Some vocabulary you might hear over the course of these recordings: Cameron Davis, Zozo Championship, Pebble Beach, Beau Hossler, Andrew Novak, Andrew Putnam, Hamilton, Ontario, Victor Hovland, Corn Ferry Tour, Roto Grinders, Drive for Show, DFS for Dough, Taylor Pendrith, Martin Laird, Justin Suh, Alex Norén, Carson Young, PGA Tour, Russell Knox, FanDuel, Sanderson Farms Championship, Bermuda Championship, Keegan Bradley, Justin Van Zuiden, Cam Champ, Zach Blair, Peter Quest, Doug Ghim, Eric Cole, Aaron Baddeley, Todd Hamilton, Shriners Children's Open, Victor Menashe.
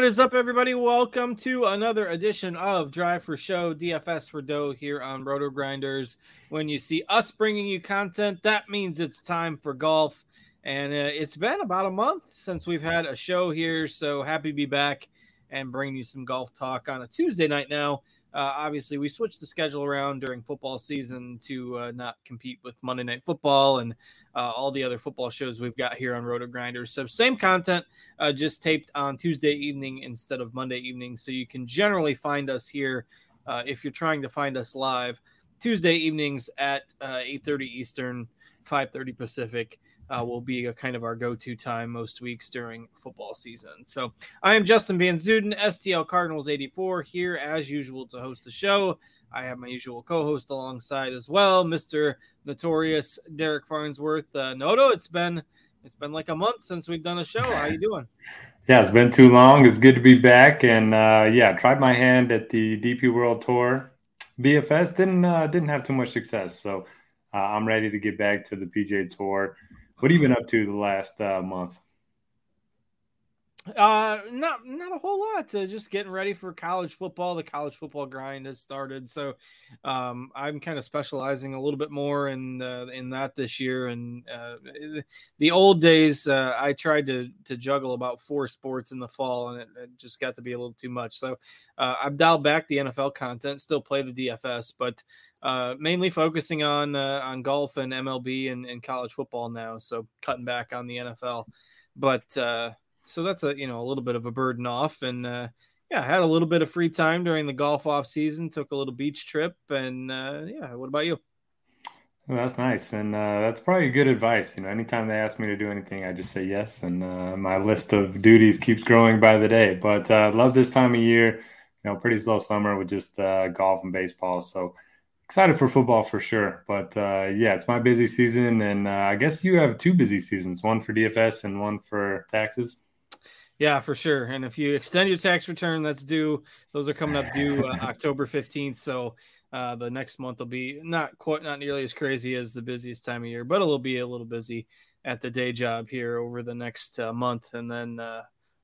What is up, everybody? Welcome to another edition of Drive for Show, DFS for Dough here on Roto Grinders. When you see us bringing you content, that means it's time for golf. And it's been about a month since we've had a show here, so happy to be back and bring you some golf talk on a Tuesday night now. Obviously, we switched the schedule around during football season to not compete with Monday Night Football and all the other football shows we've got here on Roto Grinders. So same content, just taped on Tuesday evening instead of Monday evening. So you can generally find us here if you're trying to find us live Tuesday evenings at 8:30 Eastern, 5:30 Pacific. Will be a kind of our go-to time most weeks during football season. So I am Justin Van Zuiden, STL Cardinals 84, here as usual to host the show. I have my usual co-host alongside as well, Mr. Notorious Derek Farnsworth. Noto, it's been like a month since we've done a show. How you doing? Yeah, it's been too long. It's good to be back, and tried my hand at the DP World Tour DFS. Didn't have too much success, so I'm ready to get back to the PGA Tour. What have you been up to the last month? Not a whole lot. Just getting ready for college football. The college football grind has started, so I'm kind of specializing a little bit more in that this year. And the old days, I tried to juggle about four sports in the fall, and it just got to be a little too much. So I've dialed back the NFL content. Still play the DFS, but mainly focusing on golf and MLB and college football now. So cutting back on the NFL, but so that's a little bit of a burden off. And I had a little bit of free time during the golf off season. Took a little beach trip, and What about you? Well, that's nice, and that's probably good advice. You know, anytime they ask me to do anything, I just say yes, and my list of duties keeps growing by the day. But love this time of year. You know, pretty slow summer with just golf and baseball. So. Excited for football for sure, but it's my busy season, and I guess you have two busy seasons, one for DFS and one for taxes. Yeah, for sure. And if you extend your tax return, that's due. Those are coming up due October 15th, so the next month will be not nearly as crazy as the busiest time of year, but it'll be a little busy at the day job here over the next month, and then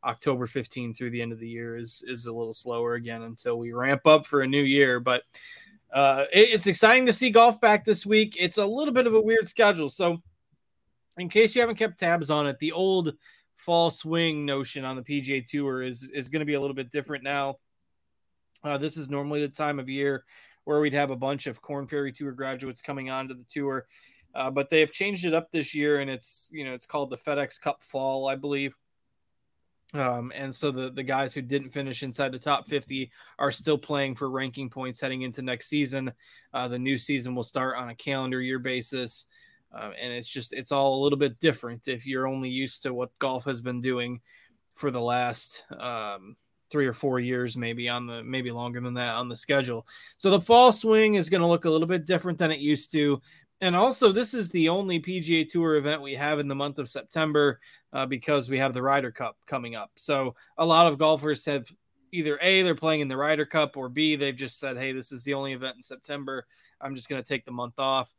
October 15th through the end of the year is a little slower again until we ramp up for a new year, but. It's exciting to see golf back this week. It's a little bit of a weird schedule. So in case you haven't kept tabs on it, the old fall swing notion on the PGA Tour is going to be a little bit different now. This is normally the time of year where we'd have a bunch of Corn Ferry Tour graduates coming onto the tour. But they have changed it up this year, and it's called the FedEx Cup Fall, I believe. And so the guys who didn't finish inside the top 50 are still playing for ranking points heading into next season. The new season will start on a calendar year basis. And it's all a little bit different if you're only used to what golf has been doing for the last 3 or 4 years, maybe longer than that on the schedule. So the fall swing is going to look a little bit different than it used to. And also, this is the only PGA Tour event we have in the month of September because we have the Ryder Cup coming up. So a lot of golfers have either A, they're playing in the Ryder Cup, or B, they've just said, hey, this is the only event in September. I'm just going to take the month off.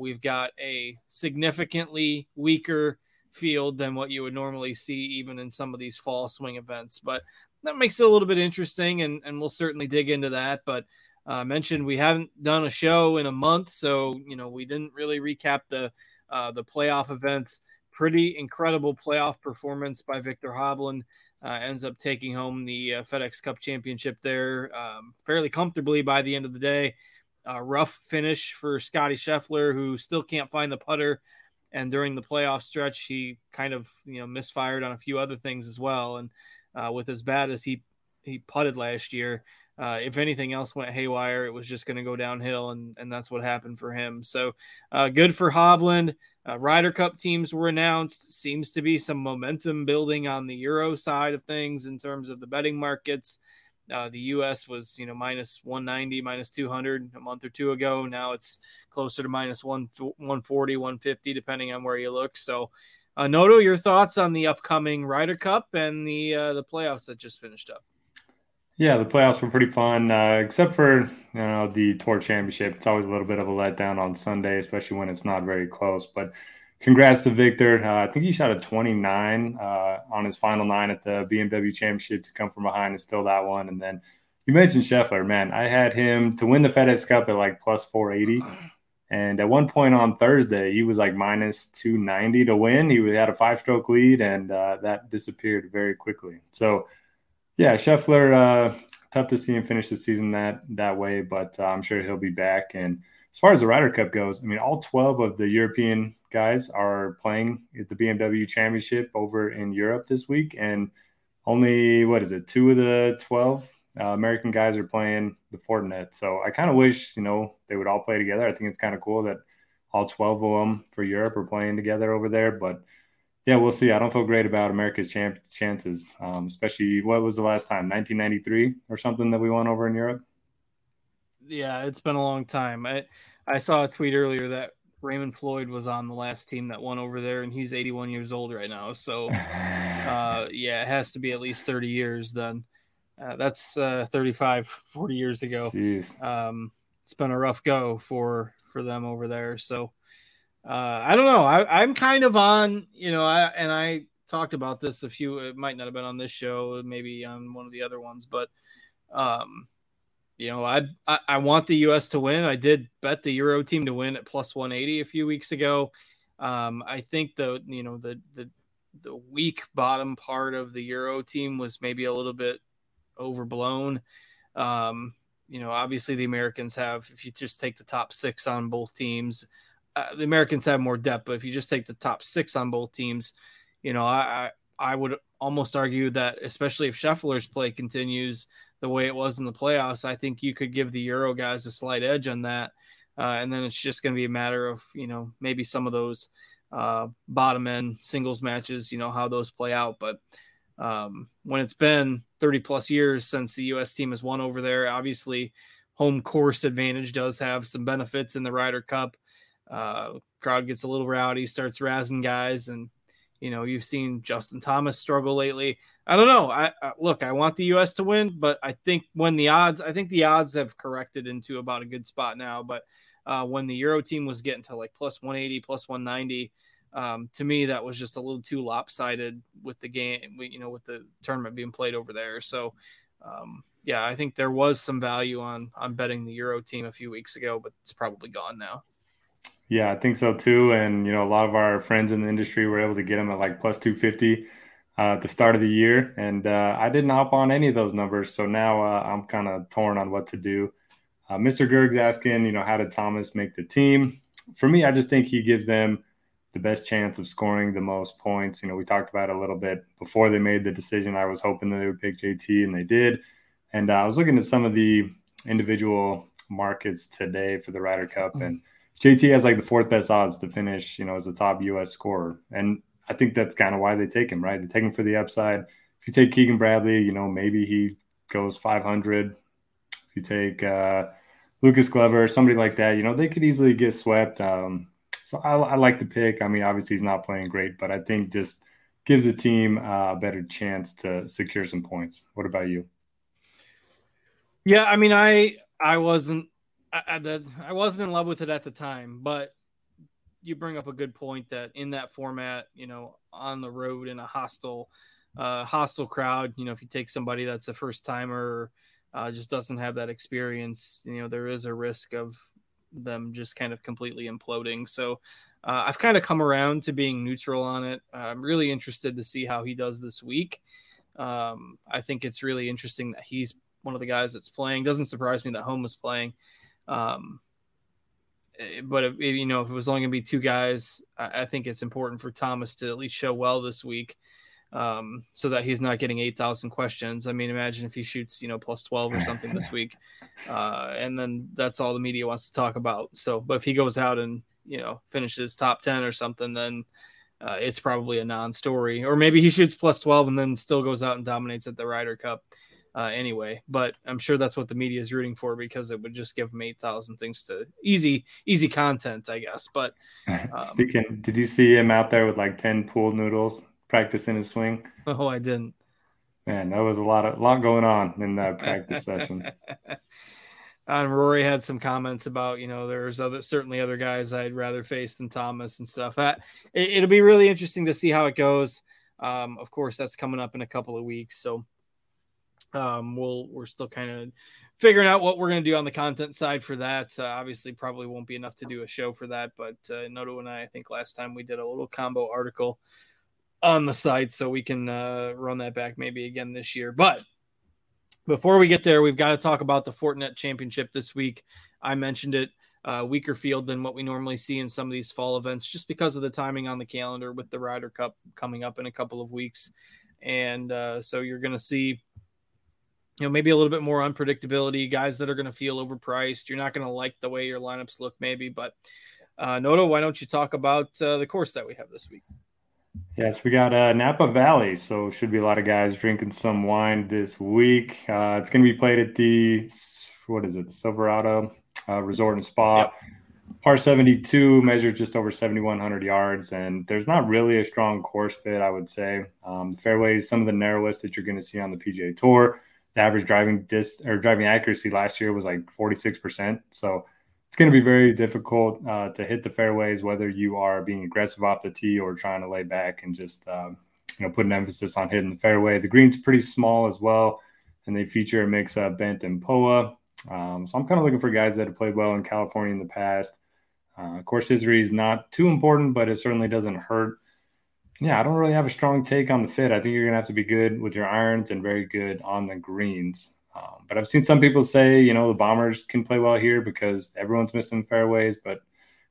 We've got a significantly weaker field than what you would normally see even in some of these fall swing events. But that makes it a little bit interesting, and we'll certainly dig into that. But I mentioned we haven't done a show in a month, so we didn't really recap the playoff events. Pretty incredible playoff performance by Victor Hovland. Ends up taking home the FedEx Cup Championship there fairly comfortably by the end of the day. Rough finish for Scottie Scheffler, who still can't find the putter. And during the playoff stretch, he kind of misfired on a few other things as well. And with as bad as he putted last year, if anything else went haywire, it was just going to go downhill, and that's what happened for him. So good for Hovland. Ryder Cup teams were announced. Seems to be some momentum building on the Euro side of things in terms of the betting markets. The U.S. was, minus 190, minus 200 a month or two ago. Now it's closer to minus 140, 150, depending on where you look. So, Noto, your thoughts on the upcoming Ryder Cup and the playoffs that just finished up? Yeah, the playoffs were pretty fun, except for the Tour Championship. It's always a little bit of a letdown on Sunday, especially when it's not very close. But congrats to Victor. I think he shot a 29 on his final nine at the BMW Championship to come from behind and steal that one. And then you mentioned Scheffler, man. I had him to win the FedEx Cup at like plus 480. And at one point on Thursday, he was like minus 290 to win. He had a 5-stroke lead, and that disappeared very quickly. So, yeah, Scheffler, tough to see him finish the season that way, but I'm sure he'll be back. And as far as the Ryder Cup goes, I mean, all 12 of the European guys are playing at the BMW Championship over in Europe this week. And only, 2 of the 12 American guys are playing the Fortinet. So I kind of wish, they would all play together. I think it's kind of cool that all 12 of them for Europe are playing together over there. But, yeah, we'll see. I don't feel great about America's chances, especially what was the last time, 1993 or something that we won over in Europe? Yeah, it's been a long time. I saw a tweet earlier that Raymond Floyd was on the last team that won over there, and he's 81 years old right now. So, it has to be at least 30 years then. That's 35, 40 years ago. It's been a rough go for them over there. So I don't know. I'm kind of on, I talked about this it might not have been on this show, maybe on one of the other ones, but I want the U.S. to win. I did bet the Euro team to win at plus 180 a few weeks ago. I think the weak bottom part of the Euro team was maybe a little bit overblown. Obviously the Americans have, if you just take the top 6 on both teams, the Americans have more depth, but if you just take the top 6 on both teams, I would almost argue that, especially if Scheffler's play continues the way it was in the playoffs, I think you could give the Euro guys a slight edge on that. And then it's just going to be a matter of, maybe some of those bottom end singles matches, how those play out. But when it's been 30 plus years since the U.S. team has won over there, obviously home course advantage does have some benefits in the Ryder Cup. Crowd gets a little rowdy, starts razzing guys. And, you've seen Justin Thomas struggle lately. I don't know. I want the U.S. to win, but I think the odds have corrected into about a good spot now. But when the Euro team was getting to like plus 180, plus 190, to me, that was just a little too lopsided with the game, with the tournament being played over there. So, I think there was some value on betting the Euro team a few weeks ago, but it's probably gone now. Yeah, I think so too. And, a lot of our friends in the industry were able to get them at like plus 250 at the start of the year. And I didn't hop on any of those numbers. So now I'm kind of torn on what to do. Mr. Gerg's asking, how did Thomas make the team? For me, I just think he gives them the best chance of scoring the most points. We talked about it a little bit before they made the decision. I was hoping that they would pick JT, and they did. And I was looking at some of the individual markets today for the Ryder Cup, and JT has like the 4th best odds to finish, as a top U.S. scorer. And I think that's kind of why they take him, right? They take him for the upside. If you take Keegan Bradley, maybe he goes 500. If you take Lucas Glover, somebody like that, they could easily get swept. So I like the pick. I mean, obviously he's not playing great, but I think just gives the team a better chance to secure some points. What about you? Yeah, I mean, I wasn't in love with it at the time, but you bring up a good point that in that format, on the road in a hostile crowd, if you take somebody that's a first timer, just doesn't have that experience, there is a risk of them just kind of completely imploding. So I've kind of come around to being neutral on it. I'm really interested to see how he does this week. I think it's really interesting that he's one of the guys that's playing. Doesn't surprise me that Home was playing. But if it was only going to be 2 guys, I think it's important for Thomas to at least show well this week, so that he's not getting 8,000 questions. I mean, imagine if he shoots, plus 12 or something this week. And then that's all the media wants to talk about. So, but if he goes out and, finishes top 10 or something, then it's probably a non-story. Or maybe he shoots plus 12 and then still goes out and dominates at the Ryder Cup anyway. But I'm sure that's what the media is rooting for, because it would just give him 8,000 things to easy content, I guess. But speaking, did you see him out there with like 10 pool noodles practicing his swing? Oh, I didn't. Man, that was a lot going on in that practice session. on Rory had some comments about, you know, there's certainly other guys I'd rather face than Thomas and stuff. It'll be really interesting to see how it goes. Of course, that's coming up in a couple of weeks. So we're still kind of figuring out what we're going to do on the content side for that. Obviously, probably won't be enough to do a show for that. But Noto and I think last time we did a little combo article on the site, so we can run that back maybe again this year. But before we get there, we've got to talk about the Fortinet Championship this week. I mentioned it, weaker field than what we normally see in some of these fall events, just because of the timing on the calendar with the Ryder Cup coming up in a couple of weeks. And so you're going to see, you know, maybe a little bit more unpredictability, guys that are going to feel overpriced. You're not going to like the way your lineups look maybe, but Noto, why don't you talk about the course that we have this week? Yes, we got Napa Valley, so should be a lot of guys drinking some wine this week. It's going to be played at the Silverado Resort and Spa. Yep. Par 72, measures just over 7,100 yards, and there's not really a strong course fit, I would say. The fairways, some of the narrowest that you're going to see on the PGA Tour. The average driving accuracy last year was like 46%, so it's going to be very difficult to hit the fairways, whether you are being aggressive off the tee or trying to lay back and just put an emphasis on hitting the fairway. The green's pretty small as well, and they feature a mix of bent and POA. So I'm kind of looking for guys that have played well in California in the past. Course history is not too important, but it certainly doesn't hurt. Yeah, I don't really have a strong take on the fit. I think you're going to have to be good with your irons and very good on the greens. But I've seen some people say, you know, the bombers can play well here because everyone's missing fairways. But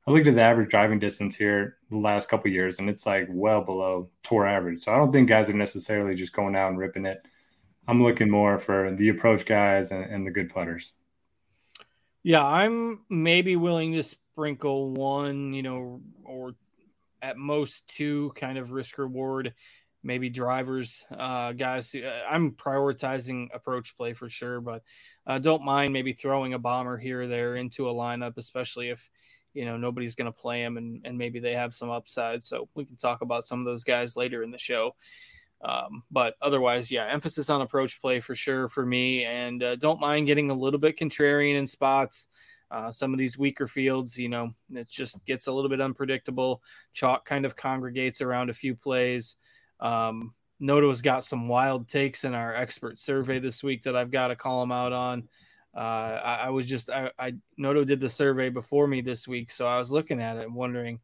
I looked at the average driving distance here the last couple of years, and it's like well below tour average. So I don't think guys are necessarily just going out and ripping it. I'm looking more for the approach guys and the good putters. Yeah, I'm maybe willing to sprinkle one, you know, or at most two kind of risk reward. Maybe drivers, guys. I'm prioritizing approach play for sure, but don't mind maybe throwing a bomber here or there into a lineup, especially if, you know, nobody's going to play them and maybe they have some upside. So we can talk about some of those guys later in the show. But otherwise, yeah, emphasis on approach play for sure for me. And don't mind getting a little bit contrarian in spots. Some of these weaker fields, you know, it just gets a little bit unpredictable. Chalk kind of congregates around a few plays. Noto's got some wild takes in our expert survey this week that I've got to call him out on. Noto did the survey before me this week, so I was looking at it and wondering,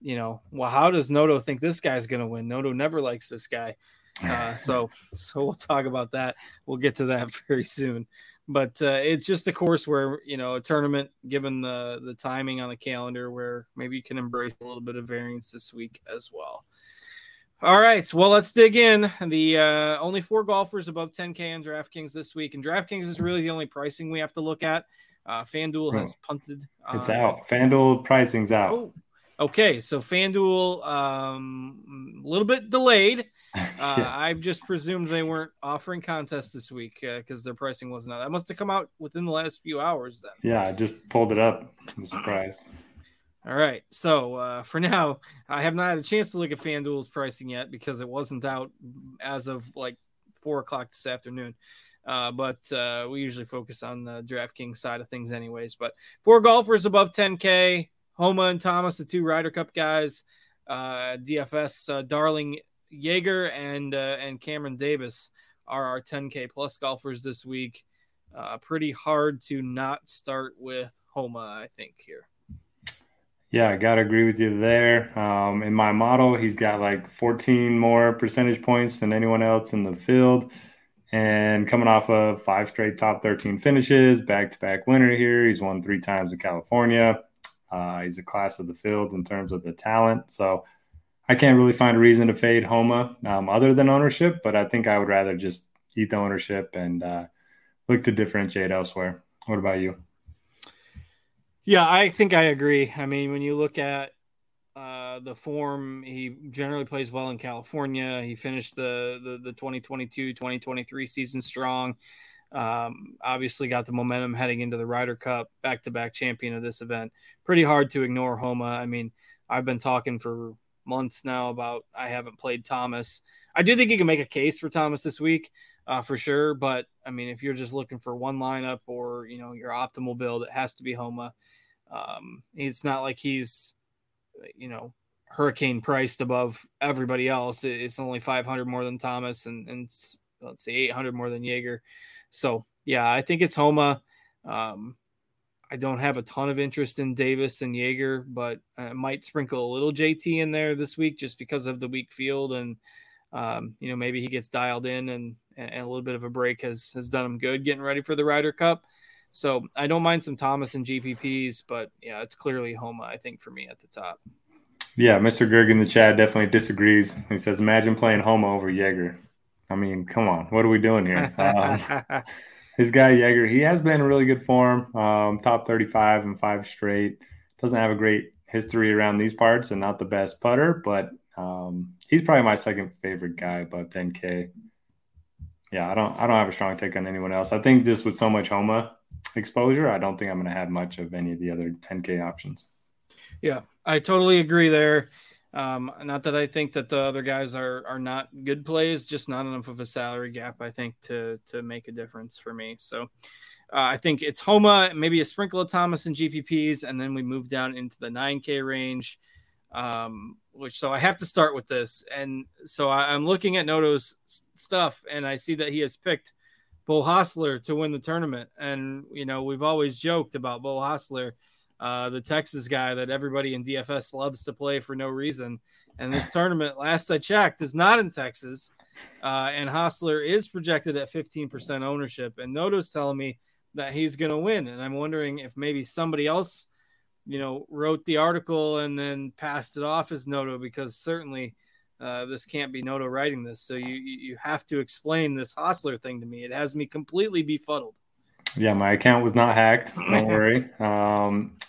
you know, well, how does Noto think this guy's going to win? Noto never likes this guy. So we'll talk about that. We'll get to that very soon. But it's just a course where, you know, a tournament, given the timing on the calendar, where maybe you can embrace a little bit of variance this week as well. All right, well, let's dig in. The only four golfers above 10K on DraftKings this week, and DraftKings is really the only pricing we have to look at. FanDuel has punted. It's out. FanDuel pricing's out. Oh, okay, so FanDuel a little bit delayed. Yeah. I've just presumed they weren't offering contests this week because their pricing wasn't out. That must have come out within the last few hours then. Yeah, I just pulled it up. I'm surprised. All right, so for now, I have not had a chance to look at FanDuel's pricing yet because it wasn't out as of like 4 o'clock this afternoon. But we usually focus on the DraftKings side of things anyways. But four golfers above 10K, Homa and Thomas, the two Ryder Cup guys, DFS Darling Jaeger and Cameron Davis are our 10K plus golfers this week. Pretty hard to not start with Homa, I think, here. Yeah, I got to agree with you there. In my model, he's got like 14 more percentage points than anyone else in the field. And coming off of 5 straight top 13 finishes, back-to-back winner here. He's won 3 times in California. He's a class of the field in terms of the talent. So I can't really find a reason to fade Homa other than ownership, but I think I would rather just eat the ownership and look to differentiate elsewhere. What about you? Yeah, I think I agree. I mean, when you look at the form, he generally plays well in California. He finished the 2022-2023 season strong. Obviously got the momentum heading into the Ryder Cup, back-to-back champion of this event. Pretty hard to ignore Homa. I mean, I've been talking for months now about I haven't played Thomas. I do think you can make a case for Thomas this week. for sure. But I mean, if you're just looking for one lineup or, you know, your optimal build, it has to be Homa. It's not like he's, you know, hurricane priced above everybody else. It's only 500 more than Thomas and let's say 800 more than Jaeger. So yeah, I think it's Homa. I don't have a ton of interest in Davis and Jaeger, but I might sprinkle a little JT in there this week just because of the weak field. And, you know, maybe he gets dialed in and a little bit of a break has done him good getting ready for the Ryder Cup. So I don't mind some Thomas and GPPs, but yeah, it's clearly Homa, I think, for me at the top. Yeah, Mr. Gerg in the chat definitely disagrees. He says, imagine playing Homa over Jaeger. I mean, come on. What are we doing here? His guy Jaeger, he has been in really good form, top 35 and 5 straight. Doesn't have a great history around these parts and not the best putter, but he's probably my second favorite guy above 10K. Yeah, I don't have a strong take on anyone else. I think just with so much Homa exposure, I don't think I'm going to have much of any of the other 10K options. Yeah, I totally agree there. Not that I think that the other guys are not good plays, just not enough of a salary gap, I think, to make a difference for me. So I think it's Homa, maybe a sprinkle of Thomas and GPPs, and then we move down into the 9K range, so I have to start with this. And so I'm looking at Noto's stuff, and I see that he has picked Beau Hossler to win the tournament. And, you know, we've always joked about Beau Hossler, the Texas guy that everybody in DFS loves to play for no reason. And this tournament, last I checked, is not in Texas. And Hossler is projected at 15% ownership. And Noto's telling me that he's going to win. And I'm wondering if maybe somebody else, you know, wrote the article and then passed it off as Noto, because certainly this can't be Noto writing this. So you have to explain this Hossler thing to me. It has me completely befuddled. Yeah, my account was not hacked. Don't worry.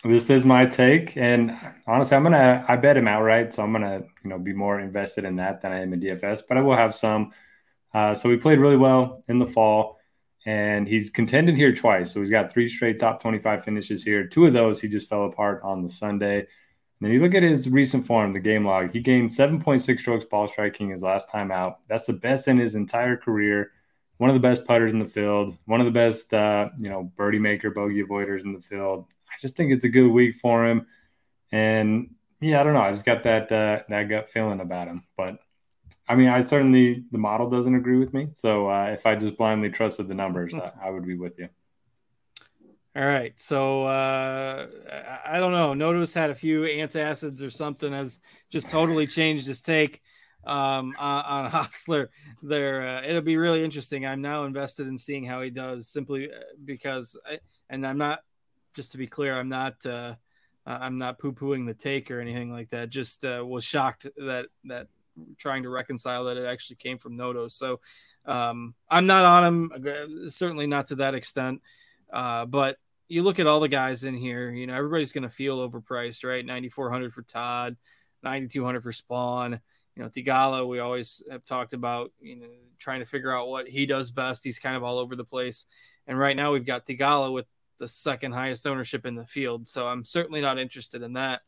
This is my take, and honestly, I bet him outright, so I'm gonna, you know, be more invested in that than I am in DFS. But I will have some. So he played really well in the fall, and he's contended here twice. So he's got 3 straight top 25 finishes here. 2 of those he just fell apart on the Sunday. And then you look at his recent form, the game log. He gained 7.6 strokes ball striking his last time out. That's the best in his entire career. One of the best putters in the field, one of the best, birdie maker, bogey avoiders in the field. I just think it's a good week for him. And, yeah, I don't know. I just got that gut feeling about him. But, I mean, the model doesn't agree with me. So if I just blindly trusted the numbers, I would be with you. All right. So I don't know. Noto's had a few antacids or something, has just totally changed his take on Hossler there. It'll be really interesting. I'm now invested in seeing how he does, simply because I'm not, just to be clear, I'm not poo-pooing the take or anything like that. Just was shocked that trying to reconcile that it actually came from Noto. So I'm not on him, certainly not to that extent. But you look at all the guys in here, you know, everybody's going to feel overpriced, right? 9,400 for Todd, 9,200 for Spaun. You know, Theegala, we always have talked about, you know, trying to figure out what he does best. He's kind of all over the place. And right now we've got Theegala with the second highest ownership in the field. So I'm certainly not interested in that.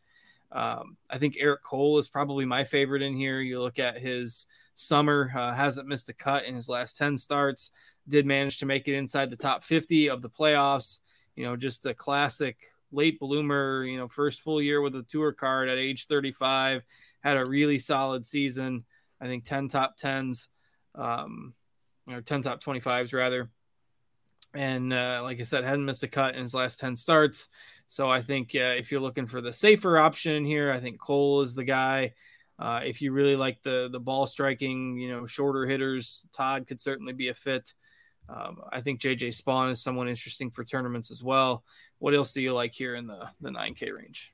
I think Eric Cole is probably my favorite in here. You look at his summer, hasn't missed a cut in his last 10 starts, did manage to make it inside the top 50 of the playoffs. You know, just a classic late bloomer, you know, first full year with a tour card at age 35. Had a really solid season. I think 10 top 10s, or 10 top 25s rather. And like I said, hadn't missed a cut in his last 10 starts. So I think if you're looking for the safer option here, I think Cole is the guy. If you really like the ball striking, you know, shorter hitters, Todd could certainly be a fit. I think J.J. Spaun is someone interesting for tournaments as well. What else do you like here in the 9K range?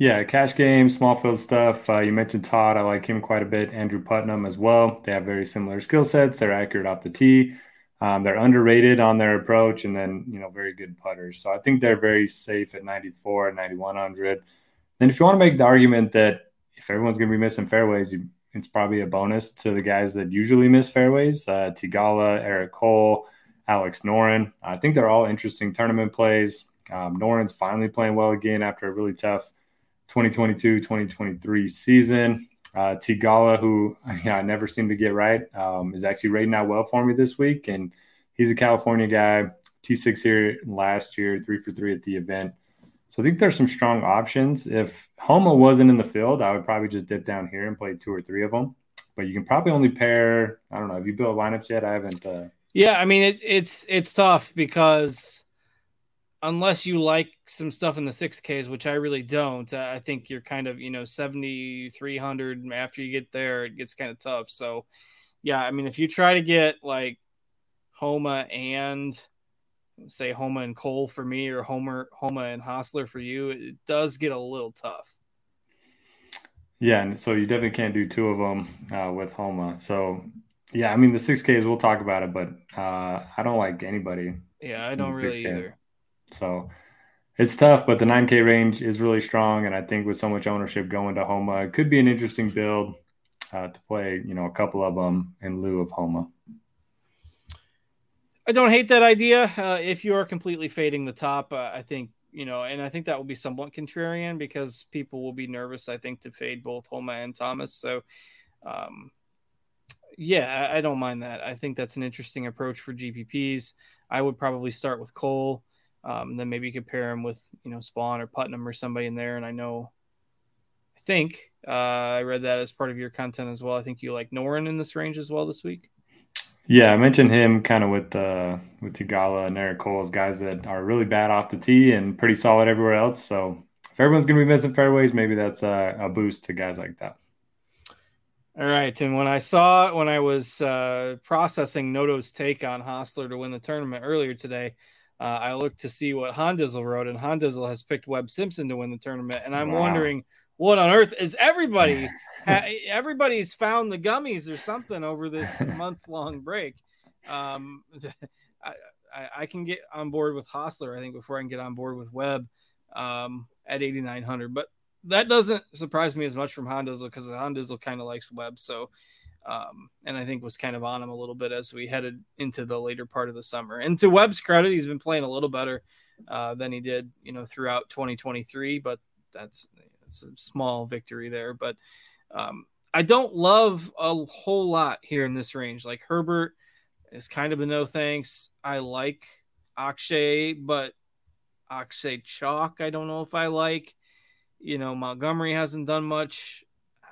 Yeah, cash game, small field stuff. You mentioned Todd. I like him quite a bit. Andrew Putnam as well. They have very similar skill sets. They're accurate off the tee. They're underrated on their approach, and then, you know, very good putters. So I think they're very safe at 94 and 9,100. Then if you want to make the argument that if everyone's going to be missing fairways, it's probably a bonus to the guys that usually miss fairways. Theegala, Eric Cole, Alex Norén. I think they're all interesting tournament plays. Noren's finally playing well again after a really tough 2022-2023 season. Theegala, who I never seem to get right, is actually rating out well for me this week. And he's a California guy, T6 here last year, 3 for 3 at the event. So I think there's some strong options. If Homa wasn't in the field, I would probably just dip down here and play 2 or 3 of them. But you can probably only pair, I don't know, have you built lineups yet? I haven't. Yeah, I mean, it's tough because unless you like some stuff in the 6Ks, which I really don't, I think you're kind of, 7,300 after you get there, it gets kind of tough. So, yeah, I mean, if you try to get like Homa and say Homa and Cole for me or Homa and Hossler for you, it does get a little tough. Yeah, and so you definitely can't do 2 of them with Homa. So, yeah, I mean, the 6Ks, we'll talk about it, but I don't like anybody. Yeah, I don't really 6K. Either. So it's tough, but the 9K range is really strong. And I think with so much ownership going to Homa, it could be an interesting build to play, a couple of them in lieu of Homa. I don't hate that idea. If you are completely fading the top, I think, and I think that will be somewhat contrarian because people will be nervous, I think, to fade both Homa and Thomas. So, yeah, I don't mind that. I think that's an interesting approach for GPPs. I would probably start with Cole. Then maybe you could pair him with, Spaun or Putnam or somebody in there. And I think I read that as part of your content as well. I think you like Noren in this range as well this week. Yeah, I mentioned him kind of with Theegala and Eric Cole's guys that are really bad off the tee and pretty solid everywhere else. So if everyone's going to be missing fairways, maybe that's a boost to guys like that. All right. And when I was processing Noto's take on Hossler to win the tournament earlier today, I looked to see what Hondizel wrote, and Hondizel has picked Webb Simpson to win the tournament. And I'm wondering what on earth is everybody? Everybody's found the gummies or something over this month-long break. I can get on board with Hossler, I think, before I can get on board with Webb at 8,900. But that doesn't surprise me as much from Hondizel because Hondizel kind of likes Webb. So. And I think was kind of on him a little bit as we headed into the later part of the summer. And to Webb's credit, he's been playing a little better than he did, throughout 2023. But that's a small victory there. But I don't love a whole lot here in this range. Like Herbert is kind of a no thanks. I like Akshay, but Akshay Chalk, I don't know if I like. Montgomery hasn't done much.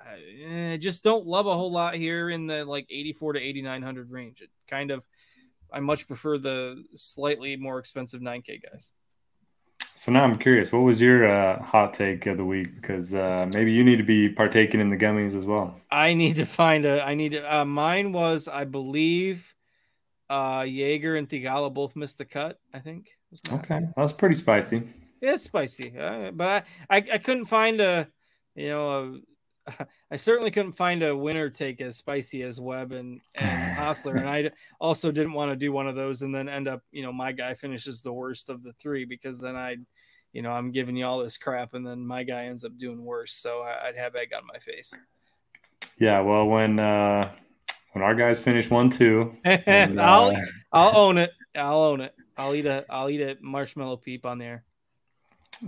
I just don't love a whole lot here in the 84 to 8,900 range. I much prefer the slightly more expensive 9K guys. So now I'm curious, what was your hot take of the week? Because maybe you need to be partaking in the gummies as well. Mine was, I believe, Jaeger and Theegala both missed the cut, I think. Okay. That was pretty spicy. Yeah, it's spicy. But I couldn't find I certainly couldn't find a winner take as spicy as Webb and Hossler. And I also didn't want to do one of those and then end up, my guy finishes the worst of the three because then I'm giving you all this crap and then my guy ends up doing worse. So I'd have egg on my face. Yeah. Well, when our guys finish 1, 2, and, I'll own it. I'll own it. I'll eat a marshmallow peep on there.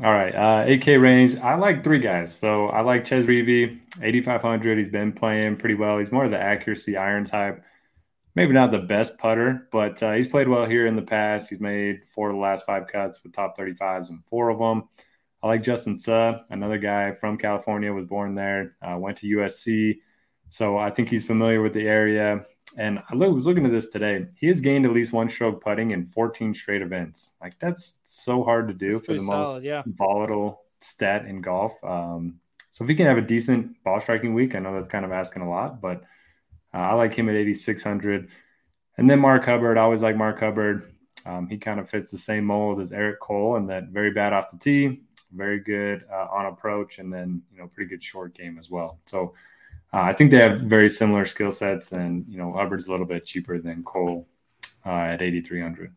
All right, 8K range. I like 3 guys. So I like Ches Reavie, 8,500. He's been playing pretty well. He's more of the accuracy iron type. Maybe not the best putter, but he's played well here in the past. He's made 4 of the last 5 cuts with top 35s and 4 of them. I like Justin Suh, another guy from California, was born there, went to USC. So I think he's familiar with the area. And I was looking at this today. He has gained at least 1 stroke putting in 14 straight events. That's so hard to do. It's for the solid, most volatile stat in golf. So if he can have a decent ball striking week, I know that's kind of asking a lot, but I like him at 8,600. And then Mark Hubbard. I always like Mark Hubbard. He kind of fits the same mold as Eric Cole and that very bad off the tee. very good on approach, and then, you know, pretty good short game as well. So I think they have very similar skill sets, and, you know, Hubbard's a little bit cheaper than Cole at 8,300.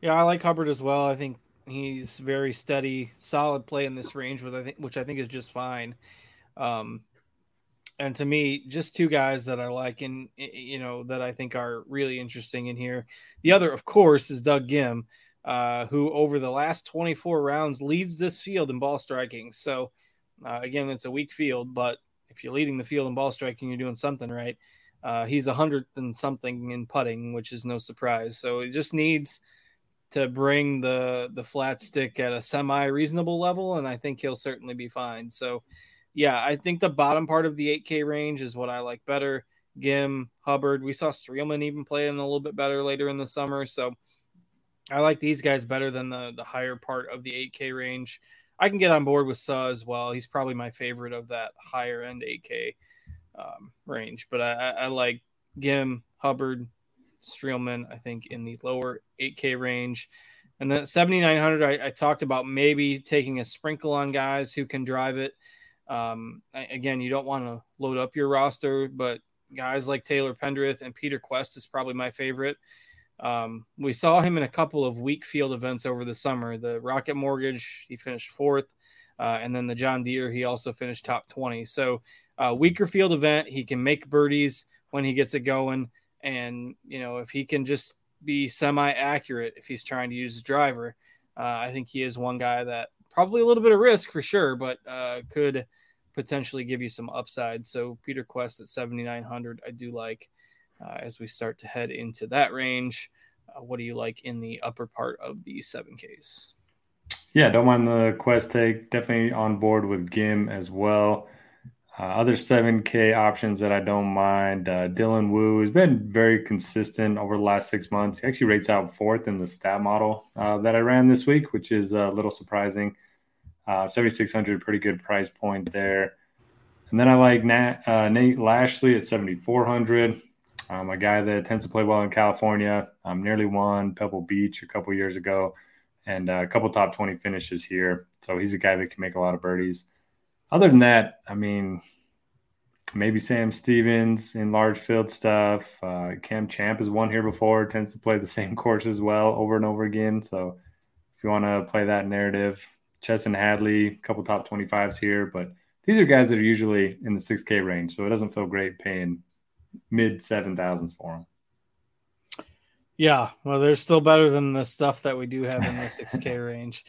Yeah, I like Hubbard as well. I think he's very steady, solid play in this range, which I think is just fine. And to me, just two guys that I like and, you know, that I think are really interesting in here. The other, of course, is Doug Ghim, who over the last 24 rounds leads this field in ball striking. So, again, it's a weak field, but if you're leading the field in ball striking, you're doing something right. He's 100th and something in putting, which is no surprise. So he just needs to bring the flat stick at a semi-reasonable level, and I think he'll certainly be fine. So, yeah, I think the bottom part of the 8K range is what I like better. Ghim, Hubbard. We saw Streelman even play in a little bit better later in the summer. So I like these guys better than the higher part of the 8K range. I can get on board with Suh as well. He's probably my favorite of that higher-end 8K range. But I like Ghim, Hubbard, Streelman, I think, in the lower 8K range. And then at 7,900, I talked about maybe taking a sprinkle on guys who can drive it. Again, you don't want to load up your roster, but guys like Taylor Pendrith and Peter Quest is probably my favorite. We saw him in a couple of weak field events over the summer. The Rocket Mortgage, he finished fourth, and then the John Deere, he also finished top 20. So weaker field event, he can make birdies when he gets it going. And, you know, if he can just be semi-accurate, if he's trying to use his driver, I think he is one guy that probably a little bit of risk for sure, but could potentially give you some upside. So Peter Quest at 7,900, I do like as we start to head into that range. What do you like in the upper part of the 7Ks? Yeah, don't mind the Quest take. Definitely on board with Ghim as well. Other 7K options that I don't mind, Dylan Wu has been very consistent over the last 6 months. He actually rates out fourth in the stat model that I ran this week, which is a little surprising. 7,600, pretty good price point there. And then I like Nate Lashley at 7,400, a guy that tends to play well in California. Nearly won Pebble Beach a couple years ago and a couple top 20 finishes here. So he's a guy that can make a lot of birdies. Other than that, I mean, maybe Sam Stevens in large field stuff. Cam Champ has won here before, tends to play the same course as well over and over again. So if you want to play that narrative, Chesson Hadley, a couple top 25s here. But these are guys that are usually in the 6K range, so it doesn't feel great paying mid-7,000s for them. Yeah, well, they're still better than the stuff that we do have in the 6K range.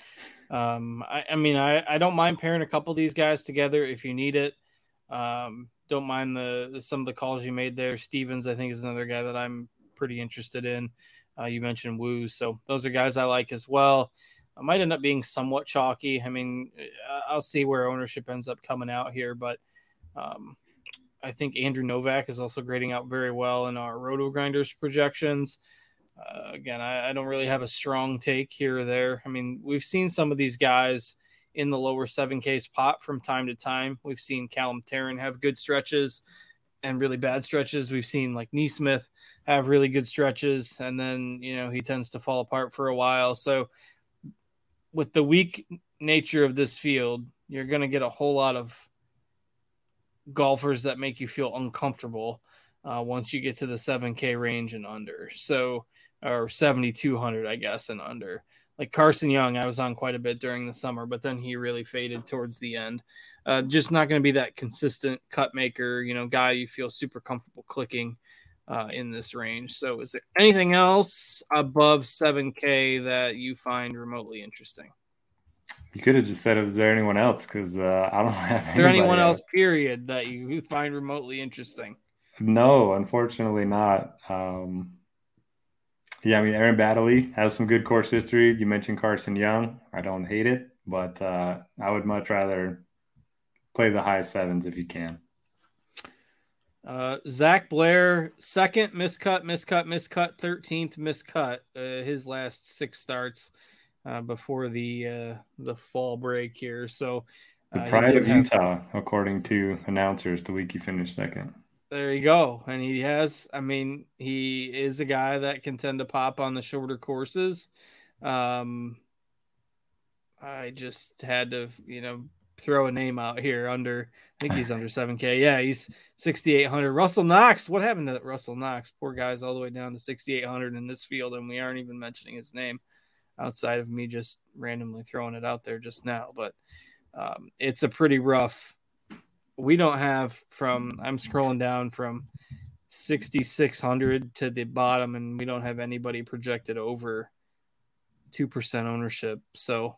I mean, I don't mind pairing a couple of these guys together if you need it. Don't mind some of the calls you made there. Stevens, I think, is another guy that I'm pretty interested in. You mentioned Wu. So those are guys I like as well. I might end up being somewhat chalky. I mean, I'll see where ownership ends up coming out here, but I think Andrew Novak is also grading out very well in our Roto Grinders projections. Again, I don't really have a strong take here or there. I mean, we've seen some of these guys in the lower 7Ks pop from time to time. We've seen Callum Tarrant have good stretches and really bad stretches. We've seen like Neesmith have really good stretches, and then, you know, he tends to fall apart for a while. So with the weak nature of this field, you're going to get a whole lot of golfers that make you feel uncomfortable once you get to the 7K range and under. So, or 7,200, I guess, and under. Like Carson Young, I was on quite a bit during the summer, but then he really faded towards the end. Just not going to be that consistent cut maker, you know, guy you feel super comfortable clicking in this range. So is there anything else above 7K that you find remotely interesting? You could have just said, is there anyone else? Because I don't have anybody. Is there anyone else, period, that you find remotely interesting? No, unfortunately not. Yeah, I mean, Aaron Baddeley has some good course history. You mentioned Carson Young. I don't hate it, but I would much rather play the high sevens if you can. Zach Blair, second miscut, 13th miscut. His last six starts before the fall break here. So the pride of Utah, according to announcers, the week he finished second. There you go. And he has, I mean, he is a guy that can tend to pop on the shorter courses. I just had to, throw a name out here under, I think he's under 7K. Yeah, he's 6,800. Russell Knox. What happened to that Russell Knox? Poor guy's all the way down to 6,800 in this field, and we aren't even mentioning his name outside of me just randomly throwing it out there just now. But it's a pretty rough. We don't have I'm scrolling down from 6,600 to the bottom, and we don't have anybody projected over 2% ownership. So,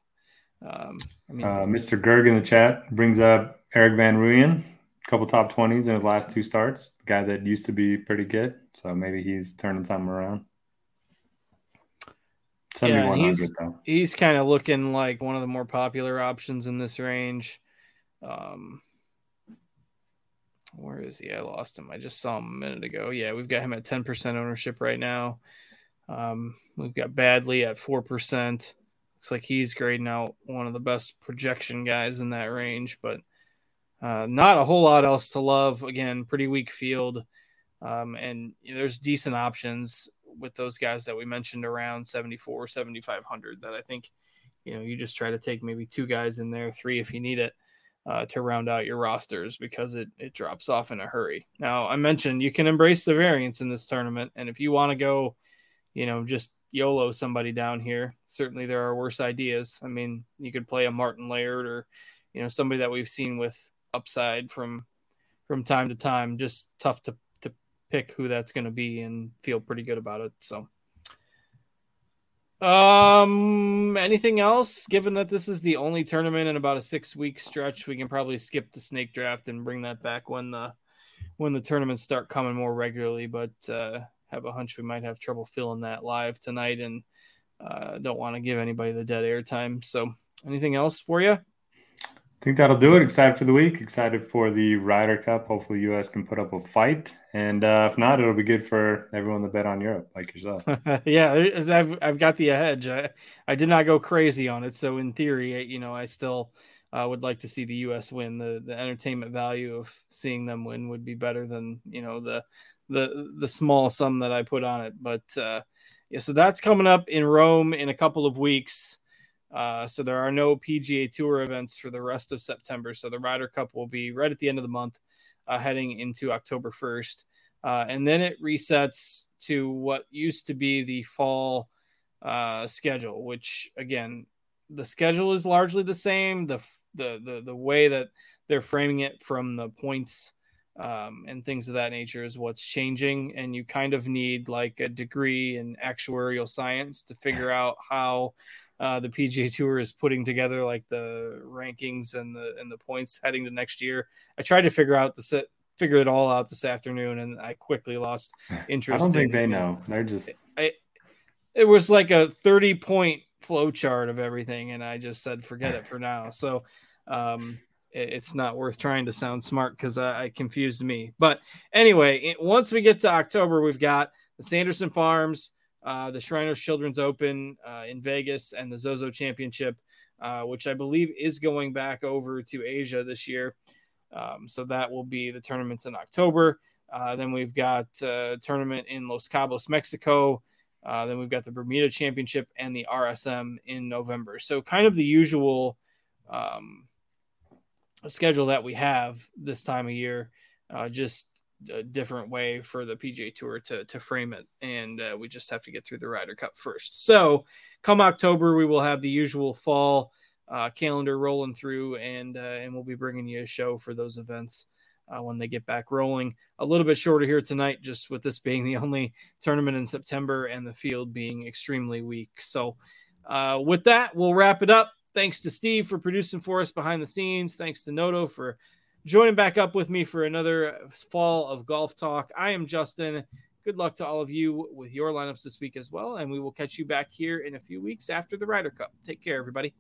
Mr. Gerg in the chat brings up Eric Van Ruyen, a couple top 20s in his last two starts, a guy that used to be pretty good. So maybe he's turning something around. Yeah, he's kind of looking like one of the more popular options in this range. Where is he? I lost him. I just saw him a minute ago. Yeah, we've got him at 10% ownership right now. We've got Baddeley at 4%. Looks like he's grading out one of the best projection guys in that range, but not a whole lot else to love. Again, pretty weak field, and there's decent options with those guys that we mentioned around 74, 7,500 that I think, you just try to take maybe two guys in there, three if you need it. To round out your rosters because it drops off in a hurry. Now, I mentioned you can embrace the variance in this tournament, and if you want to go, just YOLO somebody down here, certainly there are worse ideas. I mean, you could play a Martin Laird or, somebody that we've seen with upside from time to time. Just tough to pick who that's going to be and feel pretty good about it. So, anything else? Given that this is the only tournament in about a 6-week stretch, we can probably skip the snake draft and bring that back when the tournaments start coming more regularly, but have a hunch we might have trouble filling that live tonight, and don't want to give anybody the dead air time. So anything else for you? I think that'll do it. Excited for the week, excited for the Ryder Cup. Hopefully U.S. can put up a fight. And if not, it'll be good for everyone to bet on Europe, like yourself. Yeah, I've got the hedge. I did not go crazy on it. So in theory, I still would like to see the U.S. win. The entertainment value of seeing them win would be better than, the small sum that I put on it. But so that's coming up in Rome in a couple of weeks. So there are no PGA Tour events for the rest of September. So the Ryder Cup will be right at the end of the month, heading into October 1st. And then it resets to what used to be the fall schedule, which, again, the schedule is largely the same. The way that they're framing it from the points and things of that nature is what's changing. And you kind of need like a degree in actuarial science to figure out how the PGA Tour is putting together like the rankings and the points heading to next year. I tried to figure it all out this afternoon, and I quickly lost interest. I don't think they know. They're just. It was like a 30-point flow chart of everything, and I just said forget it for now. So it's not worth trying to sound smart because I confused me. But anyway, once we get to October, we've got the Sanderson Farms, the Shriners Children's Open in Vegas, and the Zozo Championship, which I believe is going back over to Asia this year. So that will be the tournaments in October. Then we've got a tournament in Los Cabos, Mexico. Then we've got the Bermuda Championship and the RSM in November. So kind of the usual schedule that we have this time of year, just a different way for the PGA Tour to frame it, and we just have to get through the Ryder Cup first. So come October, we will have the usual fall calendar rolling through, and we'll be bringing you a show for those events when they get back rolling. A little bit shorter here tonight, just with this being the only tournament in September and the field being extremely weak. So with that, we'll wrap it up. Thanks to Steve for producing for us behind the scenes. Thanks to Noto for joining back up with me for another fall of golf talk. I am Justin. Good luck to all of you with your lineups this week as well, and we will catch you back here in a few weeks after the Ryder Cup. Take care, everybody.